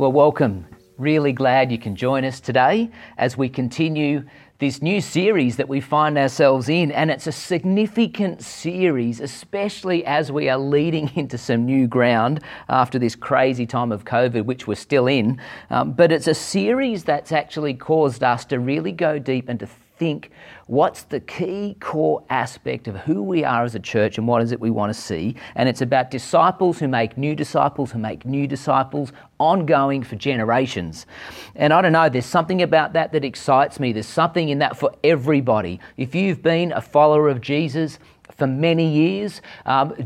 Well, welcome. Really glad you can join us today as we continue this new series that we find ourselves in, and it's a significant series, especially as we are leading into some new ground after this crazy time of COVID, which we're still in. But it's a series that's actually caused us to really go deep and to think, what's the key core aspect of who we are as a church and what is it we want to see? And it's about disciples who make new disciples, ongoing for generations. And I don't know, there's something about that that excites me. There's something in that for everybody. If you've been a follower of Jesus for many years,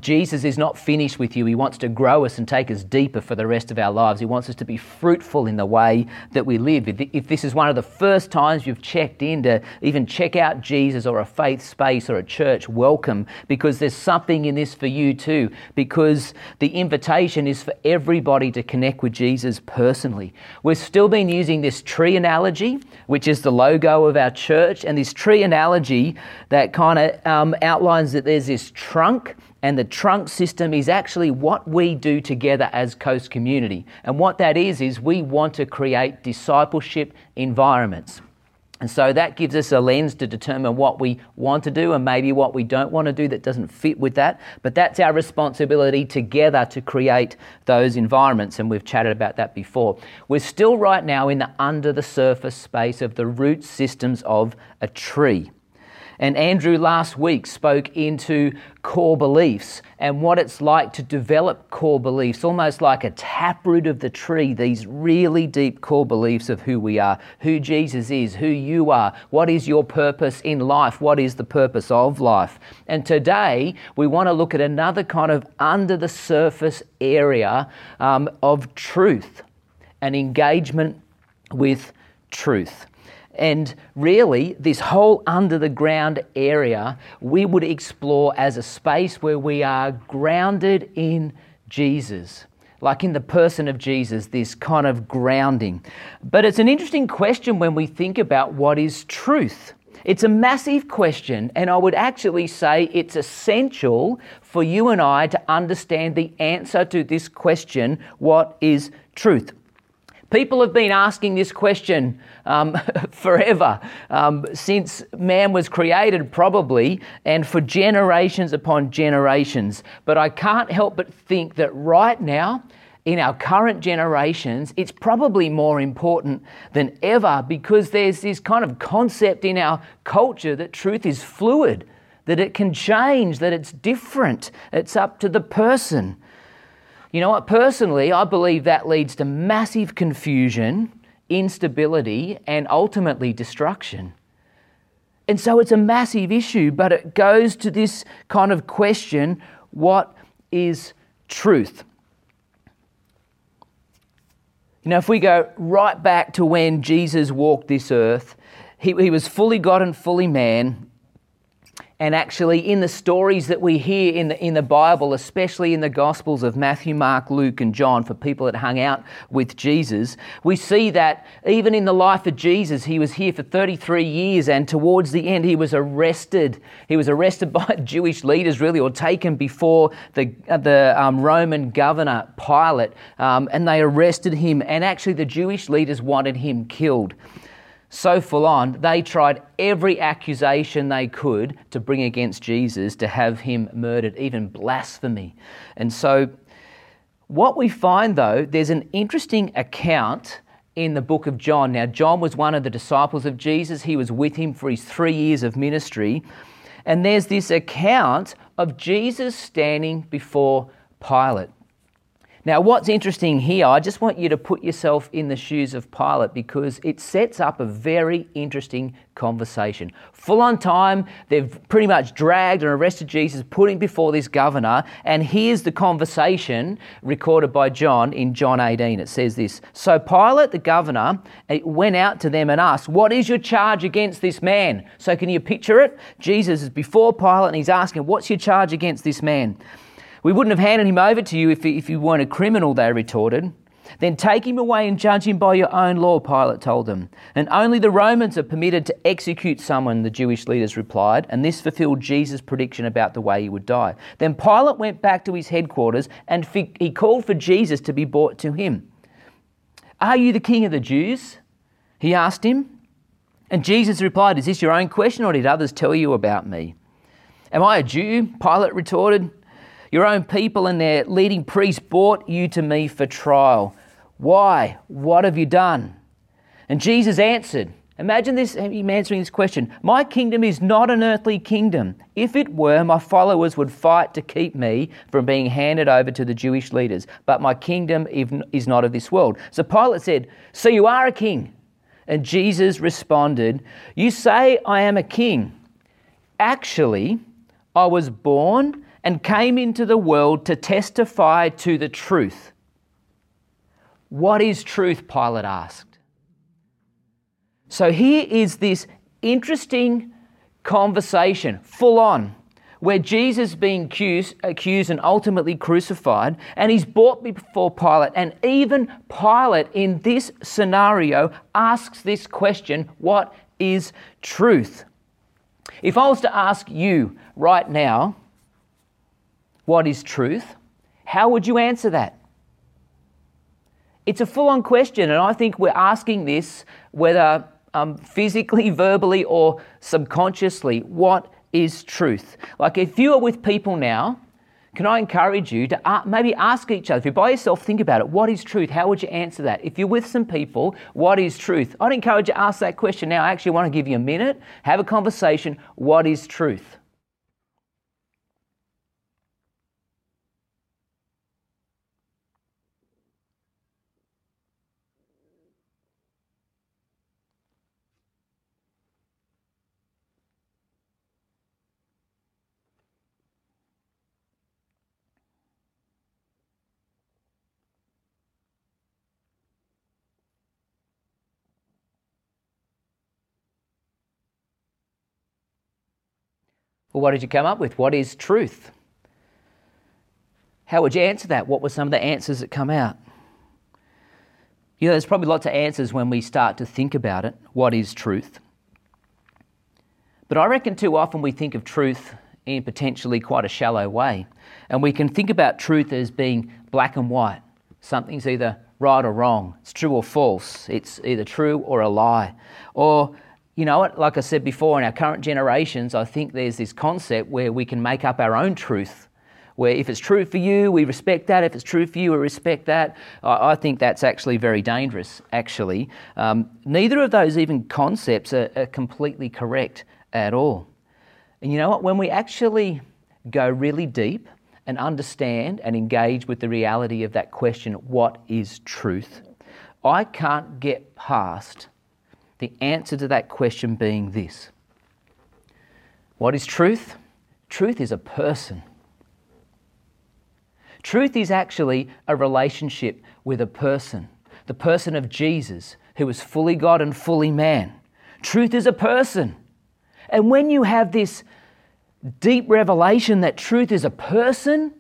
Jesus is not finished with you. He wants to grow us and take us deeper for the rest of our lives. He wants us to be fruitful in the way that we live. If this is one of the first times you've checked in to even check out Jesus or a faith space or a church, welcome, because there's something in this for you too, because the invitation is for everybody to connect with Jesus personally. We've still been using this tree analogy, which is the logo of our church, and this tree analogy that kind of outlines that there's this trunk, and the trunk system is actually what we do together as Coast Community. And what that is we want to create discipleship environments. And so that gives us a lens to determine what we want to do and maybe what we don't want to do that doesn't fit with that. But that's our responsibility together to create those environments. And we've chatted about that before. We're still right now in the under the surface space of the root systems of a tree. And Andrew last week spoke into core beliefs and what it's like to develop core beliefs, almost like a taproot of the tree, these really deep core beliefs of who we are, who Jesus is, who you are, what is your purpose in life, what is the purpose of life. And today we want to look at another kind of under the surface area of truth and engagement with truth. And really, this whole under the ground area we would explore as a space where we are grounded in Jesus, like in the person of Jesus, this kind of grounding. But it's an interesting question when we think about what is truth. It's a massive question, and I would actually say it's essential for you and I to understand the answer to this question, what is truth? People have been asking this question forever, since man was created probably, and for generations upon generations. But I can't help but think that right now, in our current generations, it's probably more important than ever, because there's this kind of concept in our culture that truth is fluid, that it can change, that it's different, it's up to the person. You know what, personally, I believe that leads to massive confusion, instability, and ultimately destruction. And so it's a massive issue, but it goes to this kind of question, what is truth? You know, if we go right back to when Jesus walked this earth, he was fully God and fully man. And actually, in the stories that we hear in the Bible, especially in the Gospels of Matthew, Mark, Luke, and John, for people that hung out with Jesus, we see that even in the life of Jesus, he was here for 33 years, and towards the end, he was arrested. He was arrested by Jewish leaders, really, or taken before the Roman governor, Pilate, and they arrested him. And actually, the Jewish leaders wanted him killed. So full on, they tried every accusation they could to bring against Jesus to have him murdered, even blasphemy. And so what we find though, there's an interesting account in the book of John. Now, John was one of the disciples of Jesus. He was with him for his 3 years of ministry. And there's this account of Jesus standing before Pilate. Now, what's interesting here, I just want you to put yourself in the shoes of Pilate, because it sets up a very interesting conversation. Full on time, they've pretty much dragged and arrested Jesus, put him before this governor, and here's the conversation recorded by John in John 18. It says this, "So Pilate, the governor, went out to them and asked, 'What is your charge against this man?'" So can you picture it? Jesus is before Pilate and he's asking, "What's your charge against this man?" "We wouldn't have handed him over to you if you weren't a criminal," they retorted. "Then take him away and judge him by your own law," Pilate told them. "And only the Romans are permitted to execute someone," the Jewish leaders replied, and this fulfilled Jesus' prediction about the way he would die. Then Pilate went back to his headquarters and he called for Jesus to be brought to him. "Are you the king of the Jews?" he asked him. And Jesus replied, "Is this your own question, or did others tell you about me?" "Am I a Jew?" Pilate retorted. "Your own people and their leading priests brought you to me for trial. Why? What have you done?" And Jesus answered, imagine this, him answering this question, "My kingdom is not an earthly kingdom. If it were, my followers would fight to keep me from being handed over to the Jewish leaders. But my kingdom is not of this world." So Pilate said, "So you are a king?" And Jesus responded, "You say I am a king. Actually, I was born and came into the world to testify to the truth." "What is truth?" Pilate asked. So here is this interesting conversation, full on, where Jesus is being accused and ultimately crucified, and he's brought before Pilate. And even Pilate in this scenario asks this question, what is truth? If I was to ask you right now, what is truth? How would you answer that? It's a full-on question, and I think we're asking this whether physically, verbally, or subconsciously. What is truth? Like if you are with people now, can I encourage you to maybe ask each other, if you're by yourself, think about it. What is truth? How would you answer that? If you're with some people, what is truth? I'd encourage you to ask that question now. I actually want to give you a minute, have a conversation. What is truth? Well, what did you come up with? What is truth? How would you answer that? What were some of the answers that come out? You know, there's probably lots of answers when we start to think about it. What is truth? But I reckon too often we think of truth in potentially quite a shallow way. And we can think about truth as being black and white. Something's either right or wrong. It's true or false. It's either true or a lie. Or, you know, like I said before, in our current generations, I think there's this concept where we can make up our own truth, where if it's true for you, we respect that. If it's true for you, we respect that. I think that's actually very dangerous, actually. Neither of those even concepts are completely correct at all. And you know what? When we actually go really deep and understand and engage with the reality of that question, what is truth? I can't get past the answer to that question being this. What is truth? Truth is a person. Truth is actually a relationship with a person, the person of Jesus, who is fully God and fully man. Truth is a person. And when you have this deep revelation that truth is a person,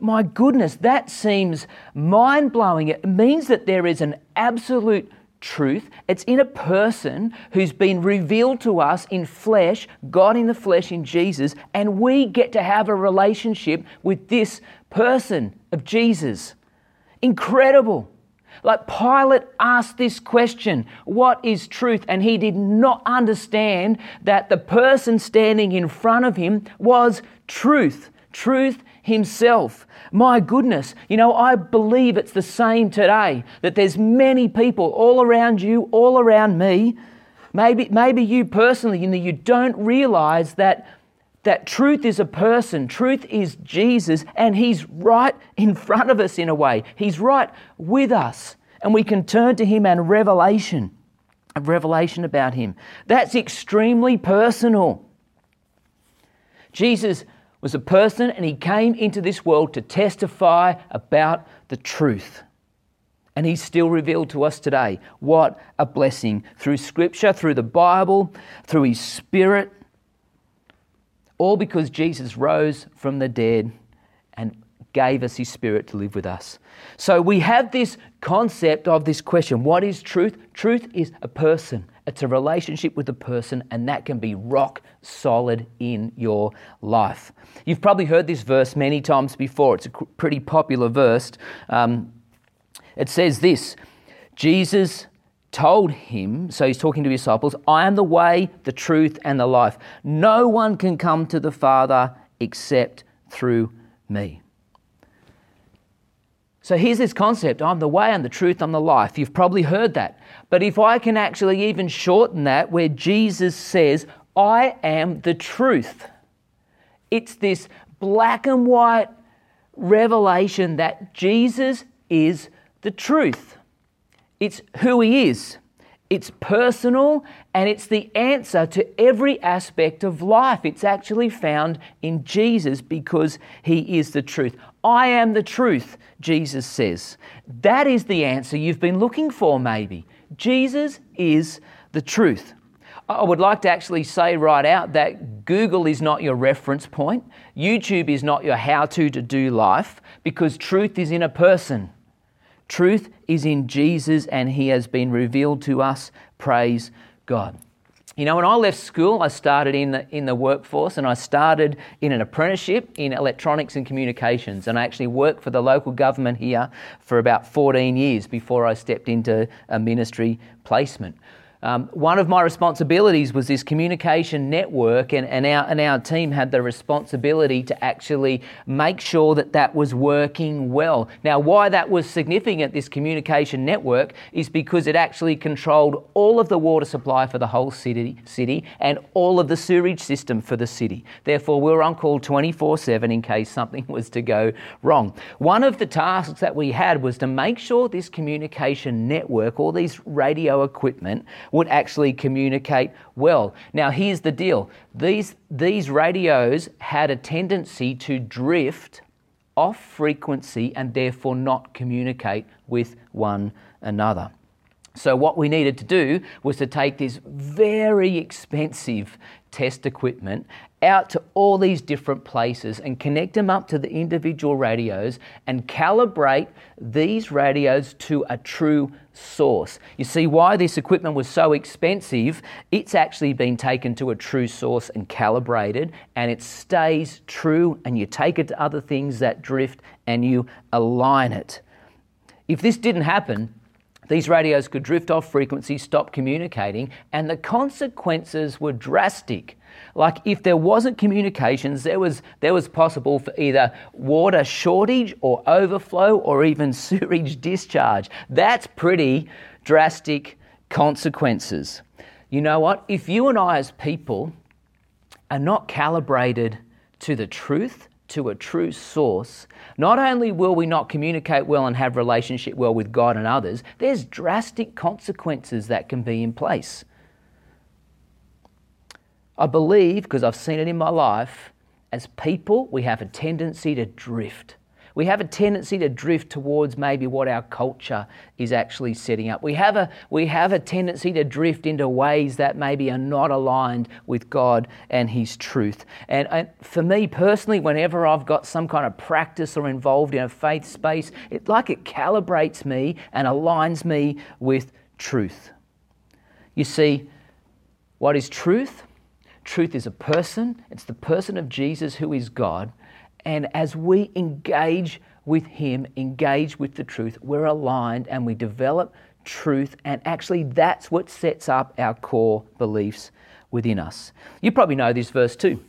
my goodness, that seems mind-blowing. It means that there is an absolute truth. It's in a person who's been revealed to us in flesh, God in the flesh in Jesus, and we get to have a relationship with this person of Jesus. Incredible. Like Pilate asked this question, what is truth? And he did not understand that the person standing in front of him was truth. Truth himself. My goodness, you know, I believe it's the same today, that there's many people all around you, all around me, maybe you personally, you know, you don't realize that truth is a person. Truth is Jesus, and he's right in front of us in a way. He's right with us, and we can turn to him and revelation about him. That's extremely personal. Jesus was a person, and he came into this world to testify about the truth. And he's still revealed to us today. What a blessing. Through Scripture, through the Bible, through his Spirit. All because Jesus rose from the dead and gave us his Spirit to live with us. So we have this concept of this question. What is truth? Truth is a person. It's a relationship with a person, and that can be rock solid in your life. You've probably heard this verse many times before. It's a pretty popular verse. It says this, Jesus told him, so he's talking to his disciples, I am the way, the truth, and the life. No one can come to the Father except through me. So here's this concept, I'm the way, I'm the truth, I'm the life. You've probably heard that. But if I can actually even shorten that where Jesus says, I am the truth. It's this black and white revelation that Jesus is the truth. It's who he is. It's personal and it's the answer to every aspect of life. It's actually found in Jesus because he is the truth. I am the truth, Jesus says. That is the answer you've been looking for, maybe. Jesus is the truth. I would like to actually say right out that Google is not your reference point. YouTube is not your how-to do life, because truth is in a person. Truth is in Jesus and he has been revealed to us. Praise God. You know, when I left school, I started in the workforce, and I started in an apprenticeship in electronics and communications. And I actually worked for the local government here for about 14 years before I stepped into a ministry placement. One of my responsibilities was this communication network, and our team had the responsibility to actually make sure that was working well. Now, why that was significant, this communication network, is because it actually controlled all of the water supply for the whole city and all of the sewerage system for the city. Therefore, we were on call 24/7 in case something was to go wrong. One of the tasks that we had was to make sure this communication network, all these radio equipment, would actually communicate well. Now, here's the deal. These radios had a tendency to drift off frequency and therefore not communicate with one another. So what we needed to do was to take this very expensive test equipment out to all these different places and connect them up to the individual radios and calibrate these radios to a true source. You see why this equipment was so expensive? It's actually been taken to a true source and calibrated, and it stays true, and you take it to other things that drift and you align it. If this didn't happen, these radios could drift off frequency, stop communicating, and the consequences were drastic. Like, if there wasn't communications, there was possible for either water shortage or overflow or even sewage discharge. That's pretty drastic consequences. You know what? If you and I as people are not calibrated to the truth, to a true source, not only will we not communicate well and have relationship well with God and others, there's drastic consequences that can be in place. I believe, because I've seen it in my life, as people, we have a tendency to drift. We have a tendency to drift towards maybe what our culture is actually setting up. We have a tendency to drift into ways that maybe are not aligned with God and his truth. And for me personally, whenever I've got some kind of practice or involved in a faith space, it calibrates me and aligns me with truth. You see, what is truth? Truth is a person. It's the person of Jesus, who is God. And as we engage with him, engage with the truth, we're aligned and we develop truth. And actually, that's what sets up our core beliefs within us. You probably know this verse too.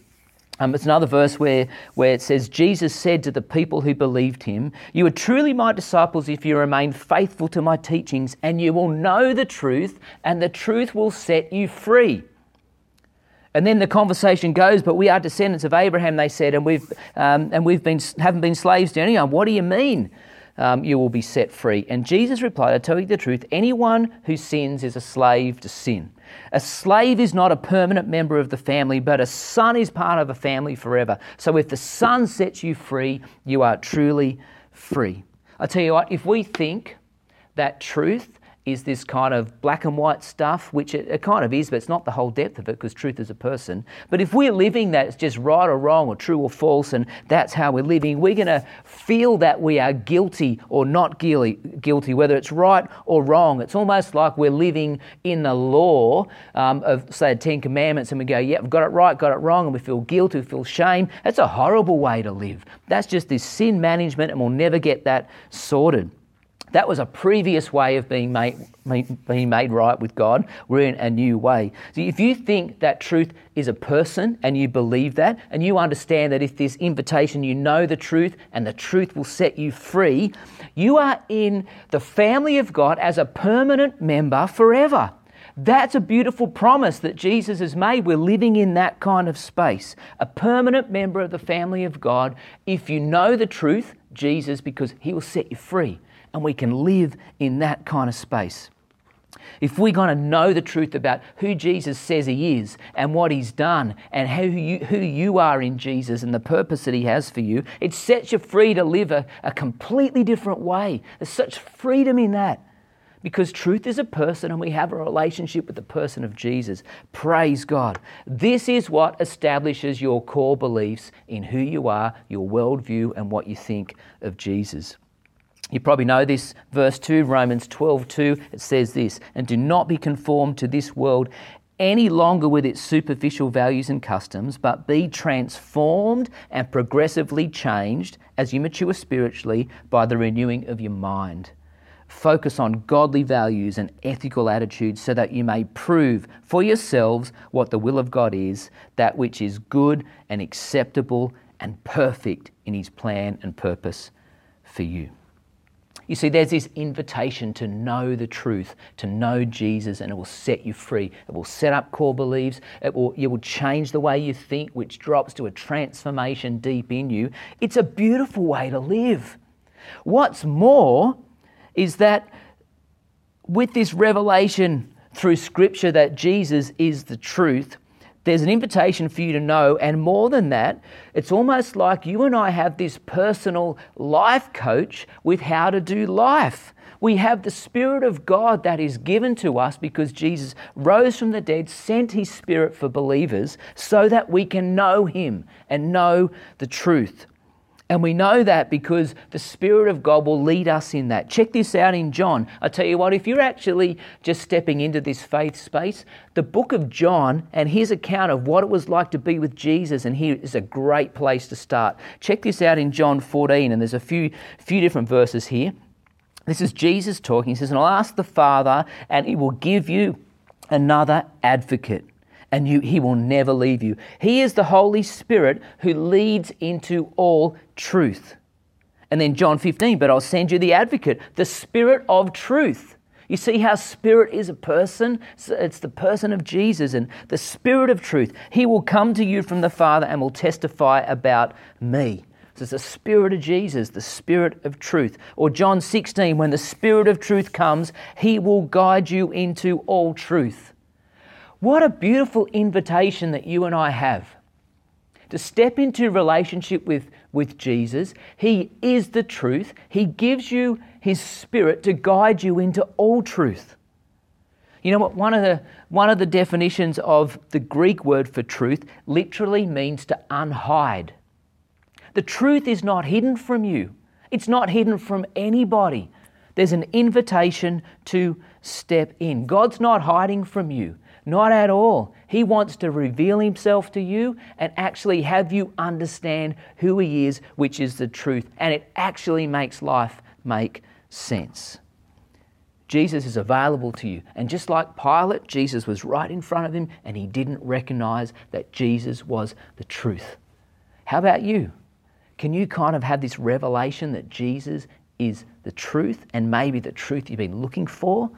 It's another verse where it says, Jesus said to the people who believed him, you are truly my disciples if you remain faithful to my teachings, and you will know the truth, and the truth will set you free. And then the conversation goes, but we are descendants of Abraham, they said, and we haven't been slaves to anyone. What do you mean you will be set free? And Jesus replied, I tell you the truth, anyone who sins is a slave to sin. A slave is not a permanent member of the family, but a son is part of a family forever. So if the son sets you free, you are truly free. I tell you what, if we think that truth is this kind of black and white stuff, which it kind of is, but it's not the whole depth of it, because truth is a person. But if we're living that it's just right or wrong or true or false, and that's how we're living, we're going to feel that we are guilty or not guilty, whether it's right or wrong. It's almost like we're living in the law of, say, the Ten Commandments, and we go, yeah, I've got it right, got it wrong, and we feel guilty, we feel shame. That's a horrible way to live. That's just this sin management, and we'll never get that sorted. That was a previous way of being made right with God. We're in a new way. So if you think that truth is a person and you believe that and you understand that if this invitation, you know the truth and the truth will set you free, you are in the family of God as a permanent member forever. That's a beautiful promise that Jesus has made. We're living in that kind of space. A permanent member of the family of God. If you know the truth, Jesus, because he will set you free. And we can live in that kind of space. If we're going to know the truth about who Jesus says he is and what he's done and who you are in Jesus and the purpose that he has for you, it sets you free to live a completely different way. There's such freedom in that. Because truth is a person and we have a relationship with the person of Jesus. Praise God. This is what establishes your core beliefs in who you are, your worldview, and what you think of Jesus. You probably know this, verse 2, Romans 12:2, it says this, "And do not be conformed to this world any longer with its superficial values and customs, but be transformed and progressively changed as you mature spiritually by the renewing of your mind. Focus on godly values and ethical attitudes so that you may prove for yourselves what the will of God is, that which is good and acceptable and perfect in his plan and purpose for you." You see, there's this invitation to know the truth, to know Jesus, and it will set you free. It will set up core beliefs. It will change the way you think, which drops to a transformation deep in you. It's a beautiful way to live. What's more is that with this revelation through Scripture that Jesus is the truth, there's an invitation for you to know, and more than that, it's almost like you and I have this personal life coach with how to do life. We have the Spirit of God that is given to us because Jesus rose from the dead, sent his Spirit for believers so that we can know him and know the truth. And we know that because the Spirit of God will lead us in that. Check this out in John. I tell you what, if you're actually just stepping into this faith space, the book of John and his account of what it was like to be with Jesus, and here is a great place to start. Check this out in John 14, and there's a few different verses here. This is Jesus talking. He says, "And I'll ask the Father, and he will give you another advocate. And he will never leave you. He is the Holy Spirit who leads into all truth." And then John 15, "But I'll send you the advocate, the Spirit of truth." You see how Spirit is a person? It's the person of Jesus, and the Spirit of truth. "He will come to you from the Father and will testify about me." So it's the Spirit of Jesus, the Spirit of truth. Or John 16, "When the Spirit of truth comes, he will guide you into all truth." What a beautiful invitation that you and I have to step into relationship with Jesus. He is the truth. He gives you his Spirit to guide you into all truth. You know what? One of the definitions of the Greek word for truth literally means to unhide. The truth is not hidden from you. It's not hidden from anybody. There's an invitation to step in. God's not hiding from you. Not at all. He wants to reveal himself to you and actually have you understand who he is, which is the truth. And it actually makes life make sense. Jesus is available to you. And just like Pilate, Jesus was right in front of him and he didn't recognize that Jesus was the truth. How about you? Can you kind of have this revelation that Jesus is the truth, and maybe the truth you've been looking for?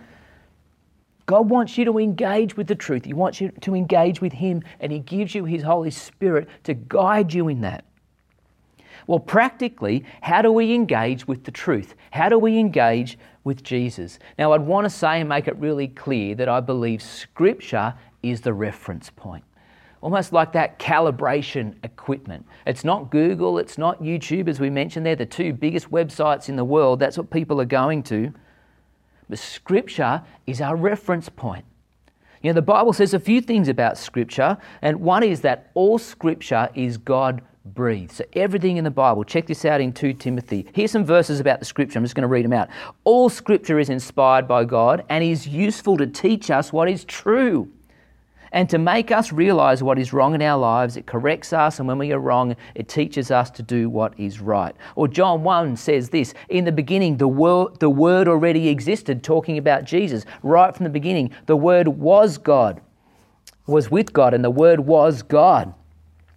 God wants you to engage with the truth. He wants you to engage with him, and he gives you his Holy Spirit to guide you in that. Well, practically, how do we engage with the truth? How do we engage with Jesus? Now, I'd want to say and make it really clear that I believe Scripture is the reference point. Almost like that calibration equipment. It's not Google, it's not YouTube, as we mentioned. They're the two biggest websites in the world. That's what people are going to. But Scripture is our reference point. You know, the Bible says a few things about Scripture, and one is that all Scripture is God-breathed. So everything in the Bible, check this out in 2 Timothy. Here's some verses about the Scripture. I'm just going to read them out. "All Scripture is inspired by God and is useful to teach us what is true And to make us realize what is wrong in our lives, it corrects us, and when we are wrong, it teaches us to do what is right. Or John 1 says this, in the beginning, the Word already existed, talking about Jesus. Right from the beginning, the Word was God, was with God, and the Word was God.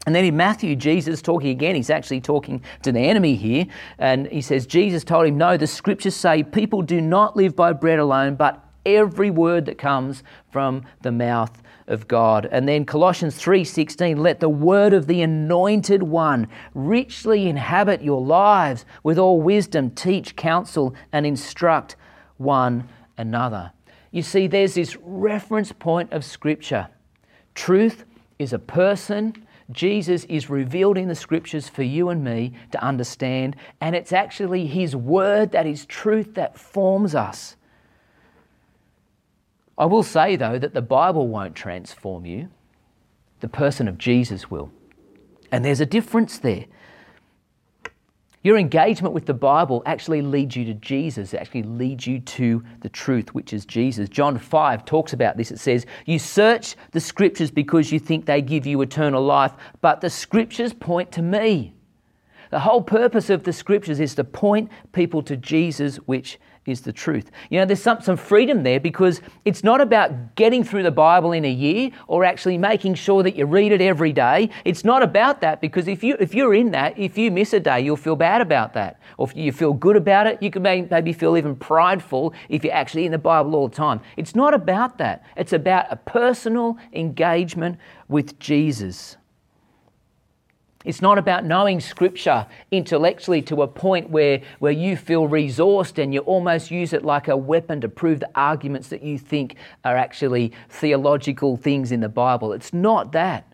And then in Matthew, Jesus talking again, he's actually talking to the enemy here, and he says, Jesus told him, no, the scriptures say people do not live by bread alone, but every word that comes from the mouth of God. And then Colossians 3:16, let the word of the anointed one richly inhabit your lives with all wisdom, teach, counsel, and instruct one another. You see, there's this reference point of Scripture. Truth is a person. Jesus is revealed in the Scriptures for you and me to understand, and it's actually His word that is truth that forms us. I will say, though, that the Bible won't transform you. The person of Jesus will. And there's a difference there. Your engagement with the Bible actually leads you to Jesus, actually leads you to the truth, which is Jesus. John 5 talks about this. It says, you search the Scriptures because you think they give you eternal life, but the Scriptures point to me. The whole purpose of the Scriptures is to point people to Jesus, which is the truth. You know, there's some freedom there, because it's not about getting through the Bible in a year or actually making sure that you read it every day. It's not about that, because if you're in that, if you miss a day, you'll feel bad about that. Or if you feel good about it, you can maybe feel even prideful if you're actually in the Bible all the time. It's not about that. It's about a personal engagement with Jesus. It's not about knowing Scripture intellectually to a point where you feel resourced and you almost use it like a weapon to prove the arguments that you think are actually theological things in the Bible. It's not that.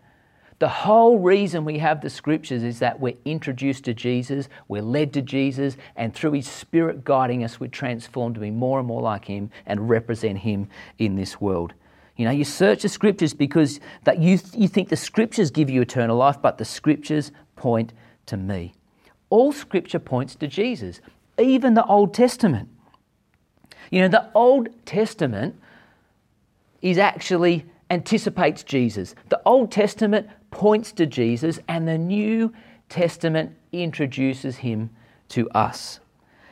The whole reason we have the Scriptures is that we're introduced to Jesus, we're led to Jesus, and through His Spirit guiding us, we're transformed to be more and more like Him and represent Him in this world. You know, you search the Scriptures because that you think the Scriptures give you eternal life, but the Scriptures point to me. All Scripture points to Jesus, even the Old Testament. You know, the Old Testament is actually anticipates Jesus. The Old Testament points to Jesus, and the New Testament introduces Him to us.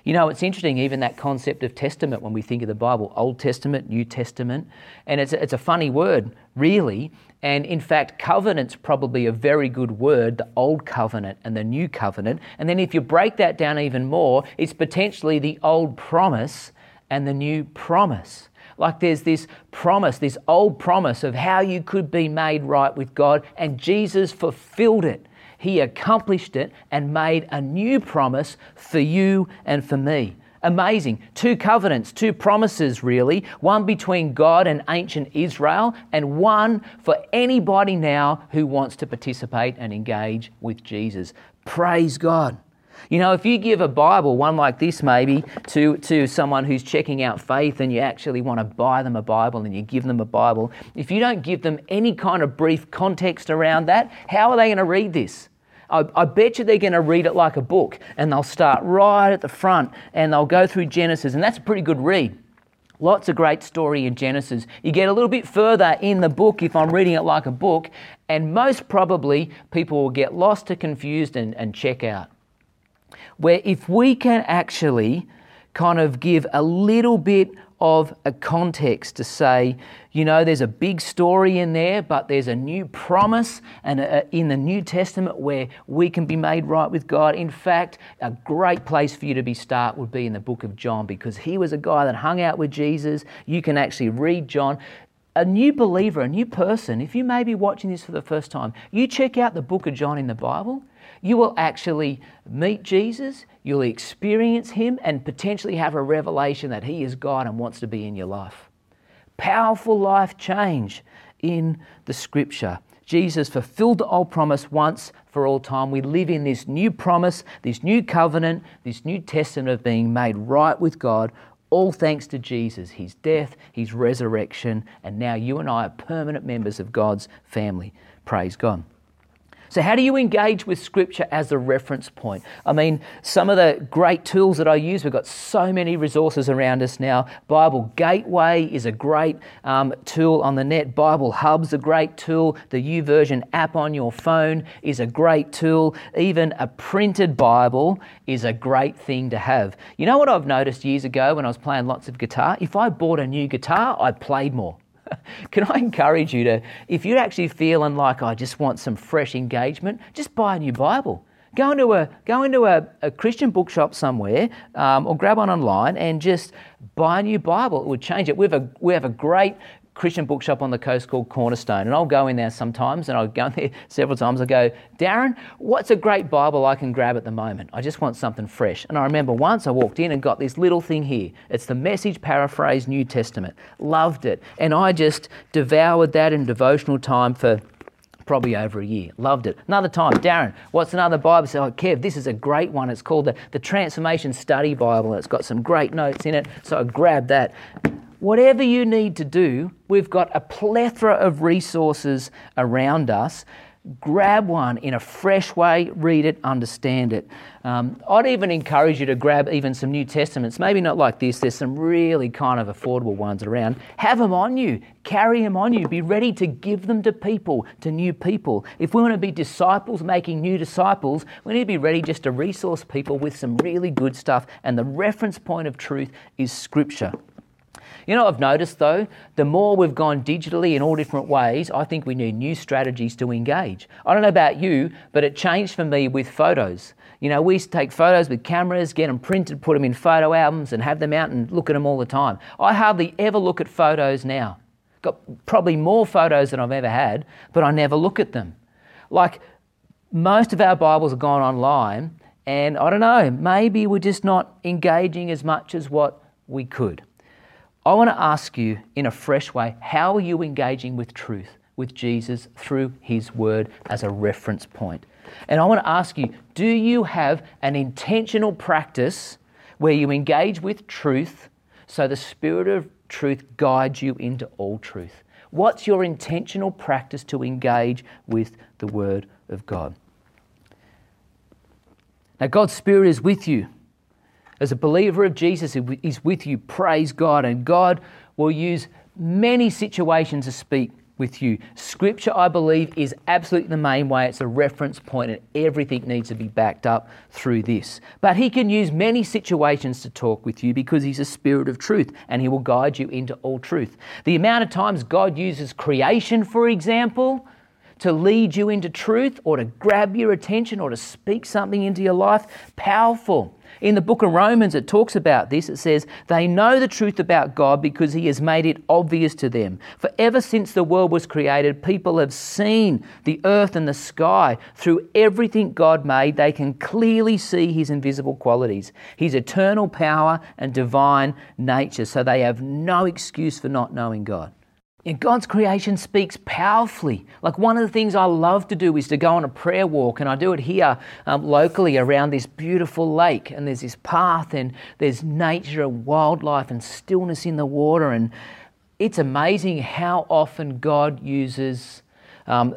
You know, it's interesting, even that concept of testament when we think of the Bible, Old Testament, New Testament, and it's a funny word, really. And in fact, covenant's probably a very good word, the Old Covenant and the New Covenant. And then if you break that down even more, it's potentially the Old Promise and the New Promise. Like there's this promise, this old promise of how you could be made right with God, and Jesus fulfilled it. He accomplished it and made a new promise for you and for me. Amazing. Two covenants, two promises really, one between God and ancient Israel, and one for anybody now who wants to participate and engage with Jesus. Praise God. You know, if you give a Bible, one like this maybe, to someone who's checking out faith, and you actually want to buy them a Bible and you give them a Bible, if you don't give them any kind of brief context around that, how are they going to read this? I bet you they're going to read it like a book, and they'll start right at the front and they'll go through Genesis, and that's a pretty good read. Lots of great story in Genesis. You get a little bit further in the book if I'm reading it like a book, and most probably people will get lost or confused and check out. Where if we can actually kind of give a little bit of a context to say, you know, there's a big story in there, but there's a new promise and in the New Testament where we can be made right with God. In fact, a great place for you to start would be in the book of John, because he was a guy that hung out with Jesus. You can actually read John. A new believer, a new person, if you may be watching this for the first time, you check out the book of John in the Bible, you will actually meet Jesus, you'll experience Him, and potentially have a revelation that He is God and wants to be in your life. Powerful life change in the Scripture. Jesus fulfilled the old promise once for all time. We live in this new promise, this new covenant, this New Testament of being made right with God, all thanks to Jesus, His death, His resurrection, and now you and I are permanent members of God's family. Praise God. So how do you engage with Scripture as a reference point? I mean, some of the great tools that I use, we've got so many resources around us now. Bible Gateway is a great tool on the net. Bible Hub's a great tool. The YouVersion app on your phone is a great tool. Even a printed Bible is a great thing to have. You know what I've noticed years ago when I was playing lots of guitar? If I bought a new guitar, I played more. Can I encourage you to, if you're actually feeling like, I just want some fresh engagement, just buy a new Bible. Go into a Christian bookshop somewhere or grab one online and just buy a new Bible. It would change it. We have a great Christian bookshop on the coast called Cornerstone, and I'll go in there sometimes, and I'll go in there several times. I go, Darren, what's a great Bible I can grab at the moment? I just want something fresh. And I remember once I walked in and got this little thing here. It's the Message Paraphrase New Testament. Loved it. And I just devoured that in devotional time for probably over a year. Loved it. Another time, Darren, what's another Bible? I said, oh, Kev, this is a great one. It's called the Transformation Study Bible. It's got some great notes in it. So I grabbed that. Whatever you need to do, we've got a plethora of resources around us. Grab one in a fresh way, read it, understand it. I'd even encourage you to grab even some New Testaments, maybe not like this. There's some really kind of affordable ones around. Have them on you. Carry them on you. Be ready to give them to people, to new people. If we want to be disciples, making new disciples, we need to be ready just to resource people with some really good stuff. And the reference point of truth is Scripture. You know, I've noticed though, the more we've gone digitally in all different ways, I think we need new strategies to engage. I don't know about you, but it changed for me with photos. You know, we used to take photos with cameras, get them printed, put them in photo albums and have them out and look at them all the time. I hardly ever look at photos now. Got probably more photos than I've ever had, but I never look at them. Like most of our Bibles are gone online, and I don't know, maybe we're just not engaging as much as what we could. I want to ask you in a fresh way, how are you engaging with truth, with Jesus through His Word as a reference point? And I want to ask you, do you have an intentional practice where you engage with truth so the Spirit of truth guides you into all truth? What's your intentional practice to engage with the Word of God? Now, God's Spirit is with you. As a believer of Jesus, He's with you. Praise God. And God will use many situations to speak with you. Scripture, I believe, is absolutely the main way. It's a reference point, and everything needs to be backed up through this. But He can use many situations to talk with you because He's a Spirit of truth, and He will guide you into all truth. The amount of times God uses creation, for example, to lead you into truth or to grab your attention or to speak something into your life. Powerful. In the book of Romans, it talks about this. It says, they know the truth about God because He has made it obvious to them. For ever since the world was created, people have seen the earth and the sky. Through everything God made, they can clearly see His invisible qualities, His eternal power and divine nature. So they have no excuse for not knowing God. And God's creation speaks powerfully. Like one of the things I love to do is to go on a prayer walk, and I do it here locally around this beautiful lake, and there's this path and there's nature and wildlife and stillness in the water, and it's amazing how often God uses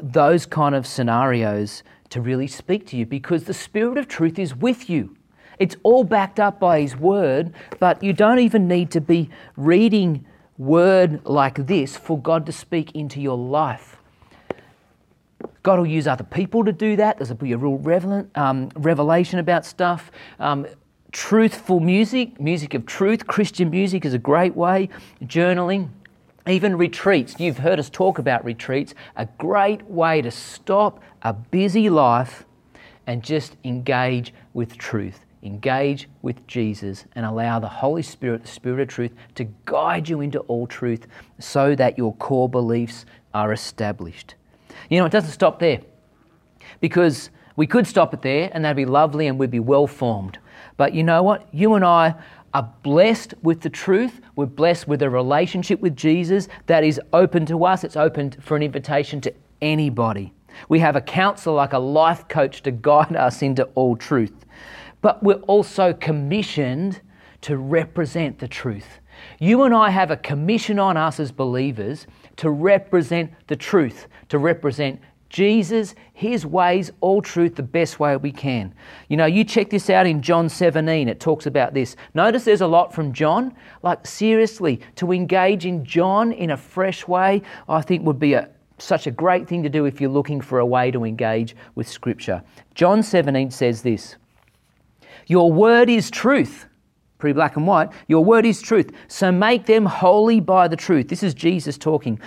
those kind of scenarios to really speak to you because the Spirit of truth is with you. It's all backed up by His Word, but you don't even need to be reading Word like this for God to speak into your life. God will use other people to do that. There's a real revelation about stuff. Truthful music, music of truth, Christian music is a great way. Journaling, even retreats. You've heard us talk about retreats. A great way to stop a busy life and just engage with truth. Engage with Jesus and allow the Holy Spirit, the Spirit of truth, to guide you into all truth so that your core beliefs are established. You know, it doesn't stop there, because we could stop it there and that'd be lovely and we'd be well formed. But you know what? You and I are blessed with the truth. We're blessed with a relationship with Jesus that is open to us. It's open for an invitation to anybody. We have a counselor, like a life coach, to guide us into all truth. But we're also commissioned to represent the truth. You and I have a commission on us as believers to represent the truth, to represent Jesus, his ways, all truth, the best way we can. You know, you check this out in John 17, it talks about this. Notice there's a lot from John. Like, seriously, to engage in John in a fresh way, I think would be such a great thing to do if you're looking for a way to engage with Scripture. John 17 says this, "Your word is truth." Pretty black and white. "Your word is truth, so make them holy by the truth." This is Jesus talking.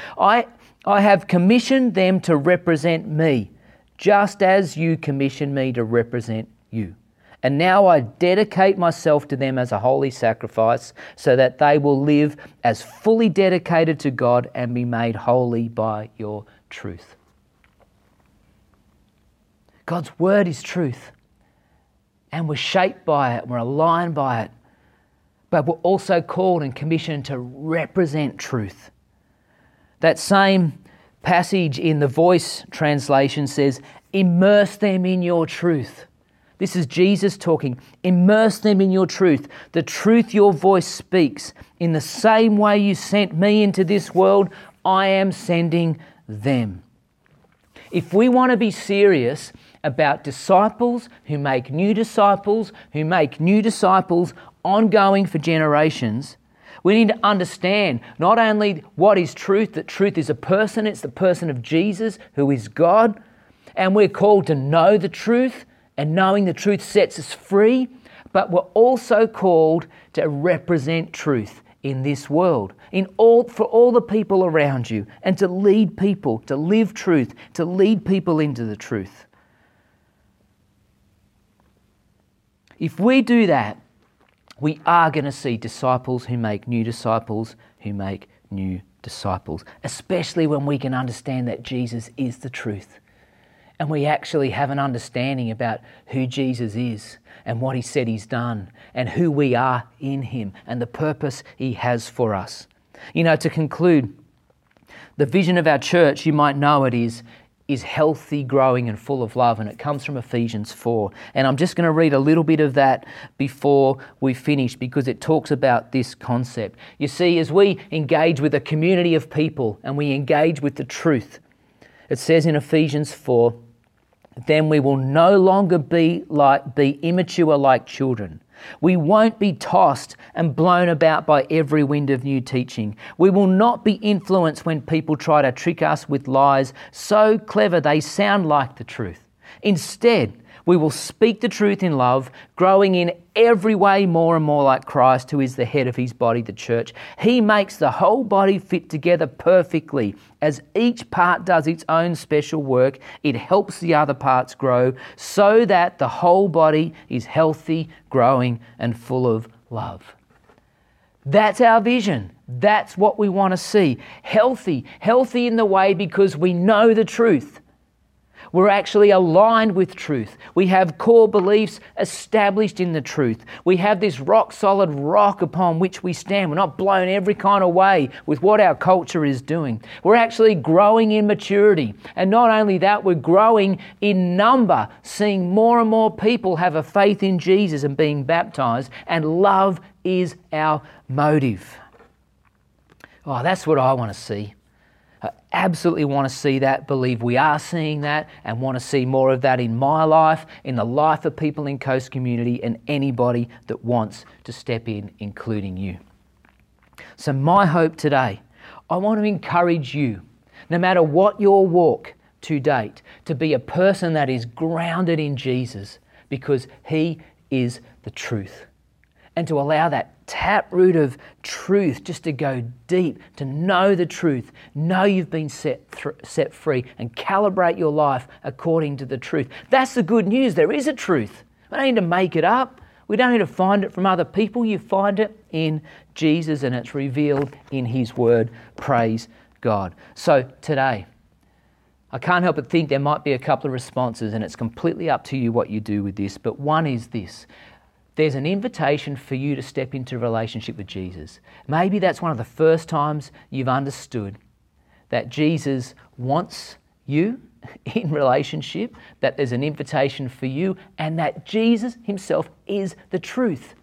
I have commissioned them to represent me, just as you commissioned me to represent you. And now I dedicate myself to them as a holy sacrifice, so that they will live as fully dedicated to God and be made holy by your truth. God's word is truth, and we're shaped by it, we're aligned by it, but we're also called and commissioned to represent truth. That same passage in the Voice translation says, "Immerse them in your truth." This is Jesus talking. Immerse them in your truth, the truth your voice speaks. In the same way you sent me into this world, I am sending them. If we want to be serious about disciples who make new disciples, ongoing for generations, we need to understand not only what is truth, that truth is a person, it's the person of Jesus who is God, and we're called to know the truth, and knowing the truth sets us free, but we're also called to represent truth in this world, for all the people around you, and to lead people, to live truth, to lead people into the truth. If we do that, we are going to see disciples who make new disciples especially when we can understand that Jesus is the truth and we actually have an understanding about who Jesus is and what he said he's done and who we are in him and the purpose he has for us. You know, to conclude, the vision of our church, you might know it is healthy, growing and full of love, and it comes from Ephesians 4. And I'm just going to read a little bit of that before we finish because it talks about this concept. You see, as we engage with a community of people and we engage with the truth, it says in Ephesians 4, "Then we will no longer be immature like children. We won't be tossed and blown about by every wind of new teaching. We will not be influenced when people try to trick us with lies so clever they sound like the truth. Instead, we will speak the truth in love, growing in every way more and more like Christ, who is the head of his body, the church. He makes the whole body fit together perfectly. As each part does its own special work, it helps the other parts grow so that the whole body is healthy, growing, and full of love." That's our vision. That's what we want to see. Healthy in the way because we know the truth. We're actually aligned with truth. We have core beliefs established in the truth. We have this rock-solid rock upon which we stand. We're not blown every kind of way with what our culture is doing. We're actually growing in maturity. And not only that, we're growing in number, seeing more and more people have a faith in Jesus and being baptized, and love is our motive. Oh, that's what I want to see. I absolutely want to see that, believe we are seeing that, and want to see more of that in my life, in the life of people in Coast Community, and anybody that wants to step in, including you. So my hope today, I want to encourage you, no matter what your walk to date, to be a person that is grounded in Jesus, because he is the truth. And to allow that taproot of truth just to go deep, to know the truth, know you've been set free, and calibrate your life according to the truth. That's the good news. There is a truth. We don't need to make it up. We don't need to find it from other people. You find it in Jesus, and it's revealed in his word. Praise God. So today, I can't help but think there might be a couple of responses, and it's completely up to you what you do with this. But one is this. There's an invitation for you to step into a relationship with Jesus. Maybe that's one of the first times you've understood that Jesus wants you in relationship, that there's an invitation for you, and that Jesus himself is the truth.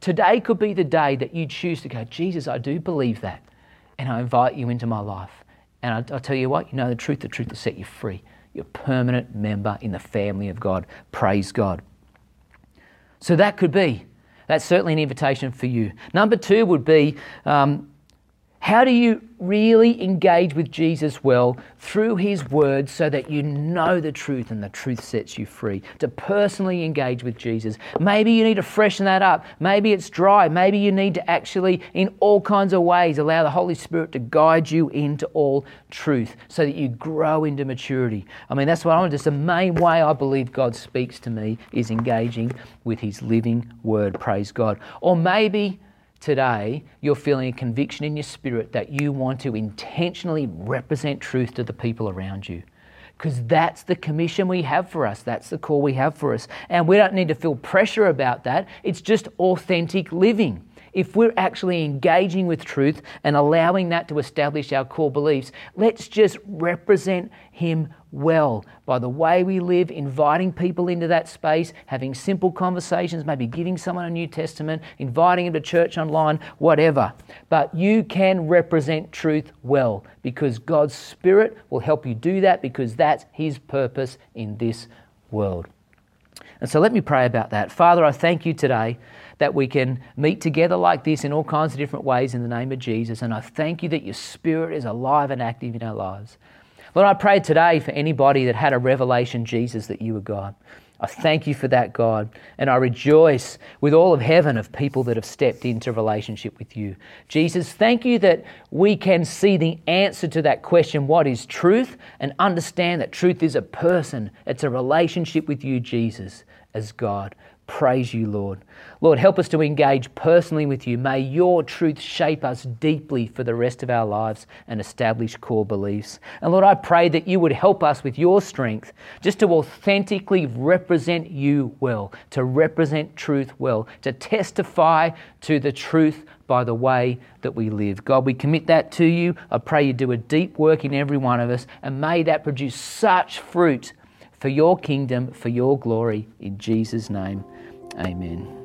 Today could be the day that you choose to go, "Jesus, I do believe that, and I invite you into my life." And I'll tell you what, you know the truth will set you free. You're a permanent member in the family of God. Praise God. So that could be. That's certainly an invitation for you. Number two would be, how do you really engage with Jesus well through his word so that you know the truth and the truth sets you free? To personally engage with Jesus. Maybe you need to freshen that up. Maybe it's dry. Maybe you need to actually, in all kinds of ways, allow the Holy Spirit to guide you into all truth so that you grow into maturity. I mean, that's what I want to do. The main way I believe God speaks to me is engaging with his living word. Praise God. Or maybe today, you're feeling a conviction in your spirit that you want to intentionally represent truth to the people around you. Because that's the commission we have for us. That's the call we have for us. And we don't need to feel pressure about that. It's just authentic living. If we're actually engaging with truth and allowing that to establish our core beliefs, let's just represent him well by the way we live, inviting people into that space, having simple conversations, maybe giving someone a New Testament, inviting them to church online, whatever. But you can represent truth well because God's Spirit will help you do that because that's his purpose in this world. And so let me pray about that. Father, I thank you today that we can meet together like this in all kinds of different ways in the name of Jesus. And I thank you that your Spirit is alive and active in our lives. Lord, I pray today for anybody that had a revelation, Jesus, that you were God. I thank you for that, God. And I rejoice with all of heaven of people that have stepped into relationship with you. Jesus, thank you that we can see the answer to that question, what is truth? And understand that truth is a person. It's a relationship with you, Jesus, as God. Praise you, Lord. Lord, help us to engage personally with you. May your truth shape us deeply for the rest of our lives and establish core beliefs. And Lord, I pray that you would help us with your strength just to authentically represent you well, to represent truth well, to testify to the truth by the way that we live. God, we commit that to you. I pray you do a deep work in every one of us and may that produce such fruit for your kingdom, for your glory, in Jesus' name. Amen.